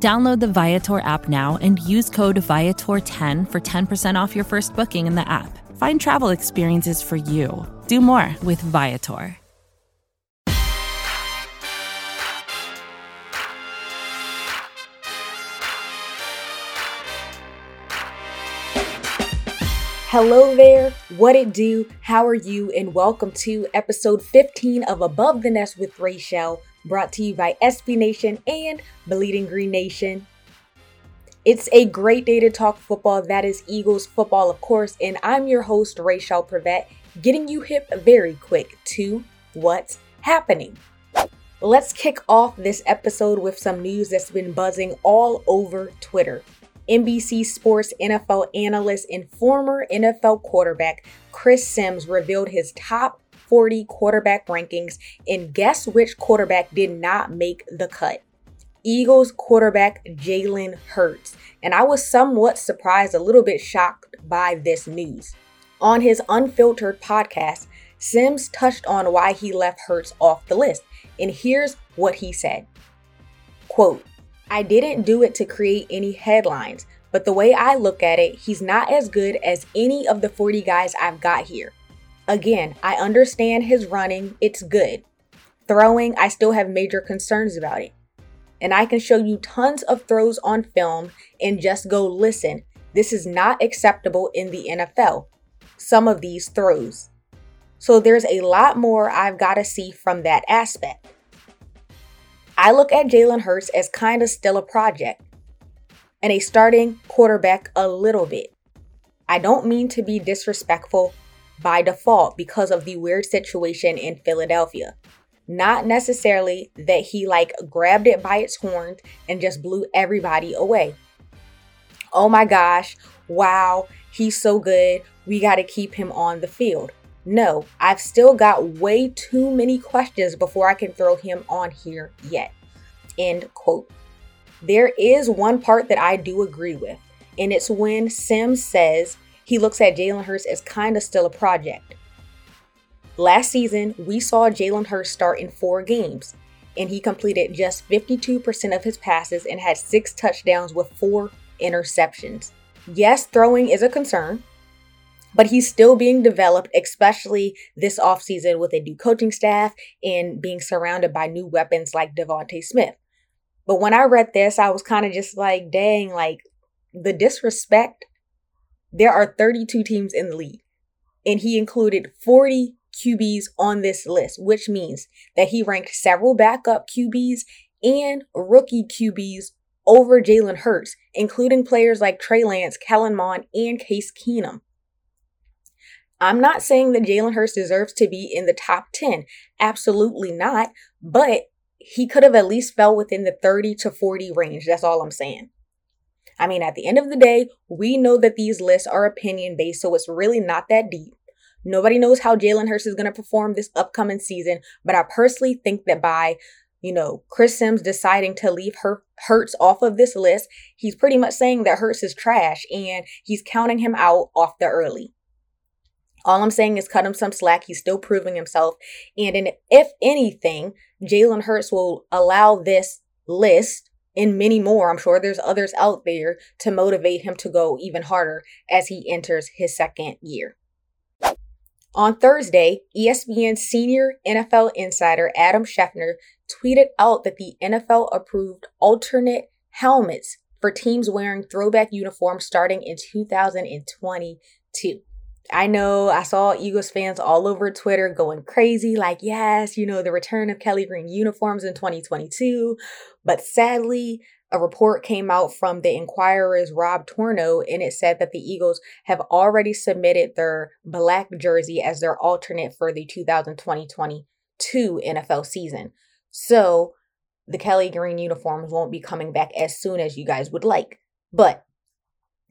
Download the Viator app now and use code Viator10 for 10% off your first booking in the app. Find travel experiences for you. Do more with Viator. Hello there, what it do, how are you, and welcome to episode 15 of Above the Nest with Raichele, brought to you by SB Nation and Bleeding Green Nation. It's a great day to talk football. That is Eagles football, of course, and I'm your host, Raichele Privette, getting you hip very quick to what's happening. Let's kick off this episode with some news that's been buzzing all over Twitter. NBC Sports NFL analyst and former NFL quarterback Chris Simms revealed his top 40 quarterback rankings, and guess which quarterback did not make the cut? Eagles quarterback Jalen Hurts. And I was somewhat surprised, a little bit shocked by this news. On his unfiltered podcast, Simms touched on why he left Hurts off the list, and here's what he said. Quote, "I didn't do it to create any headlines, but the way I look at it, he's not as good as any of the 40 guys I've got here. Again, I understand his running, it's good. Throwing, I still have major concerns about it. And I can show you tons of throws on film and just go listen, this is not acceptable in the NFL, some of these throws. So there's a lot more I've got to see from that aspect. I look at Jalen Hurts as kind of still a project and a starting quarterback a little bit. I don't mean to be disrespectful by default because of the weird situation in Philadelphia. Not necessarily that he grabbed it by its horns and just blew everybody away. Oh my gosh, wow, he's so good, we got to keep him on the field. No, I've still got way too many questions before I can throw him on here yet." End quote. There is one part that I do agree with, and it's when Simms says he looks at Jalen Hurts as kind of still a project. Last season, we saw Jalen Hurts start in 4 games, and he completed just 52% of his passes and had 6 touchdowns with 4 interceptions. Yes, throwing is a concern, but he's still being developed, especially this offseason with a new coaching staff and being surrounded by new weapons like DeVonta Smith. But when I read this, I was kind of just like, dang, the disrespect. There are 32 teams in the league, and he included 40 QBs on this list, which means that he ranked several backup QBs and rookie QBs over Jalen Hurts, including players like Trey Lance, Kellen Mond, and Case Keenum. I'm not saying that Jalen Hurts deserves to be in the top 10. Absolutely not. But he could have at least fell within the 30 to 40 range. That's all I'm saying. I mean, at the end of the day, we know that these lists are opinion-based, so it's really not that deep. Nobody knows how Jalen Hurts is going to perform this upcoming season, but I personally think that by, Chris Simms deciding to leave Hurts off of this list, he's pretty much saying that Hurts is trash and he's counting him out off the early. All I'm saying is cut him some slack. He's still proving himself. And if anything, Jalen Hurts will allow this list and many more, I'm sure there's others out there, to motivate him to go even harder as he enters his second year. On Thursday, ESPN senior NFL insider Adam Schefter tweeted out that the NFL approved alternate helmets for teams wearing throwback uniforms starting in 2022. I know I saw Eagles fans all over Twitter going crazy, the return of Kelly Green uniforms in 2022. But sadly, a report came out from the Inquirer's Rob Tornow, and it said that the Eagles have already submitted their black jersey as their alternate for the 2020-22 NFL season. So the Kelly Green uniforms won't be coming back as soon as you guys would like. But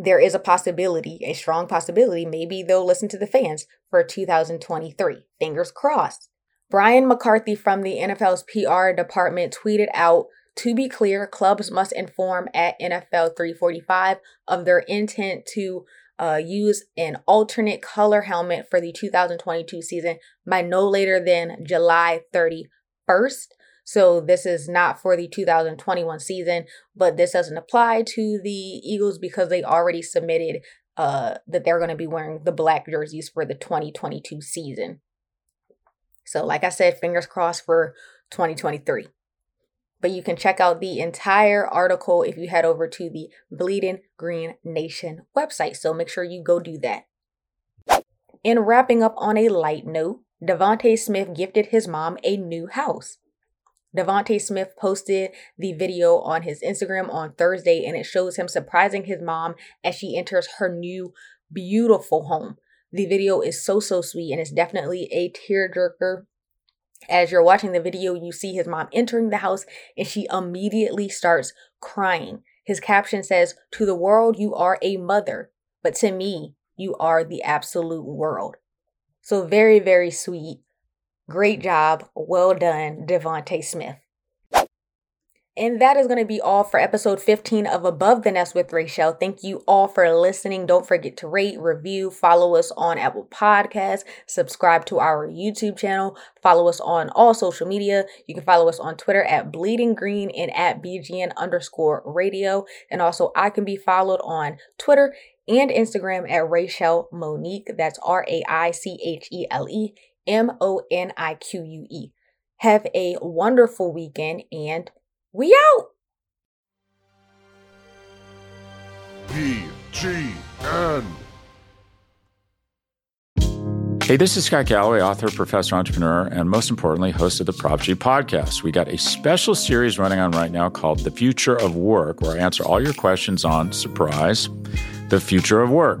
there is a possibility, a strong possibility, maybe they'll listen to the fans for 2023. Fingers crossed. Brian McCarthy from the NFL's PR department tweeted out, "To be clear, clubs must inform at NFL 345 of their intent to use an alternate color helmet for the 2022 season by no later than July 31st. So this is not for the 2021 season, but this doesn't apply to the Eagles because they already submitted that they're going to be wearing the black jerseys for the 2022 season. So like I said, fingers crossed for 2023. But you can check out the entire article if you head over to the Bleeding Green Nation website. So make sure you go do that. In wrapping up on a light note, DeVonta Smith gifted his mom a new house. DeVonta Smith posted the video on his Instagram on Thursday, and it shows him surprising his mom as she enters her new beautiful home. The video is so sweet, and it's definitely a tearjerker. As you're watching the video, you see his mom entering the house and she immediately starts crying. His caption says, "To the world, you are a mother, but to me, you are the absolute world." So very, very sweet. Great job. Well done, DeVonta Smith. And that is going to be all for episode 15 of Above the Nest with Raichele. Thank you all for listening. Don't forget to rate, review, follow us on Apple Podcasts, subscribe to our YouTube channel, follow us on all social media. You can follow us on Twitter at Bleeding Green and at BGN_radio. And also I can be followed on Twitter and Instagram at Raichele Monique. That's RaicheleMonique. Have a wonderful weekend, and we out! BGN. Hey, this is Scott Galloway, author, professor, entrepreneur, and most importantly, host of the Prop G podcast. We got a special series running on right now called The Future of Work, where I answer all your questions on, surprise, the future of work.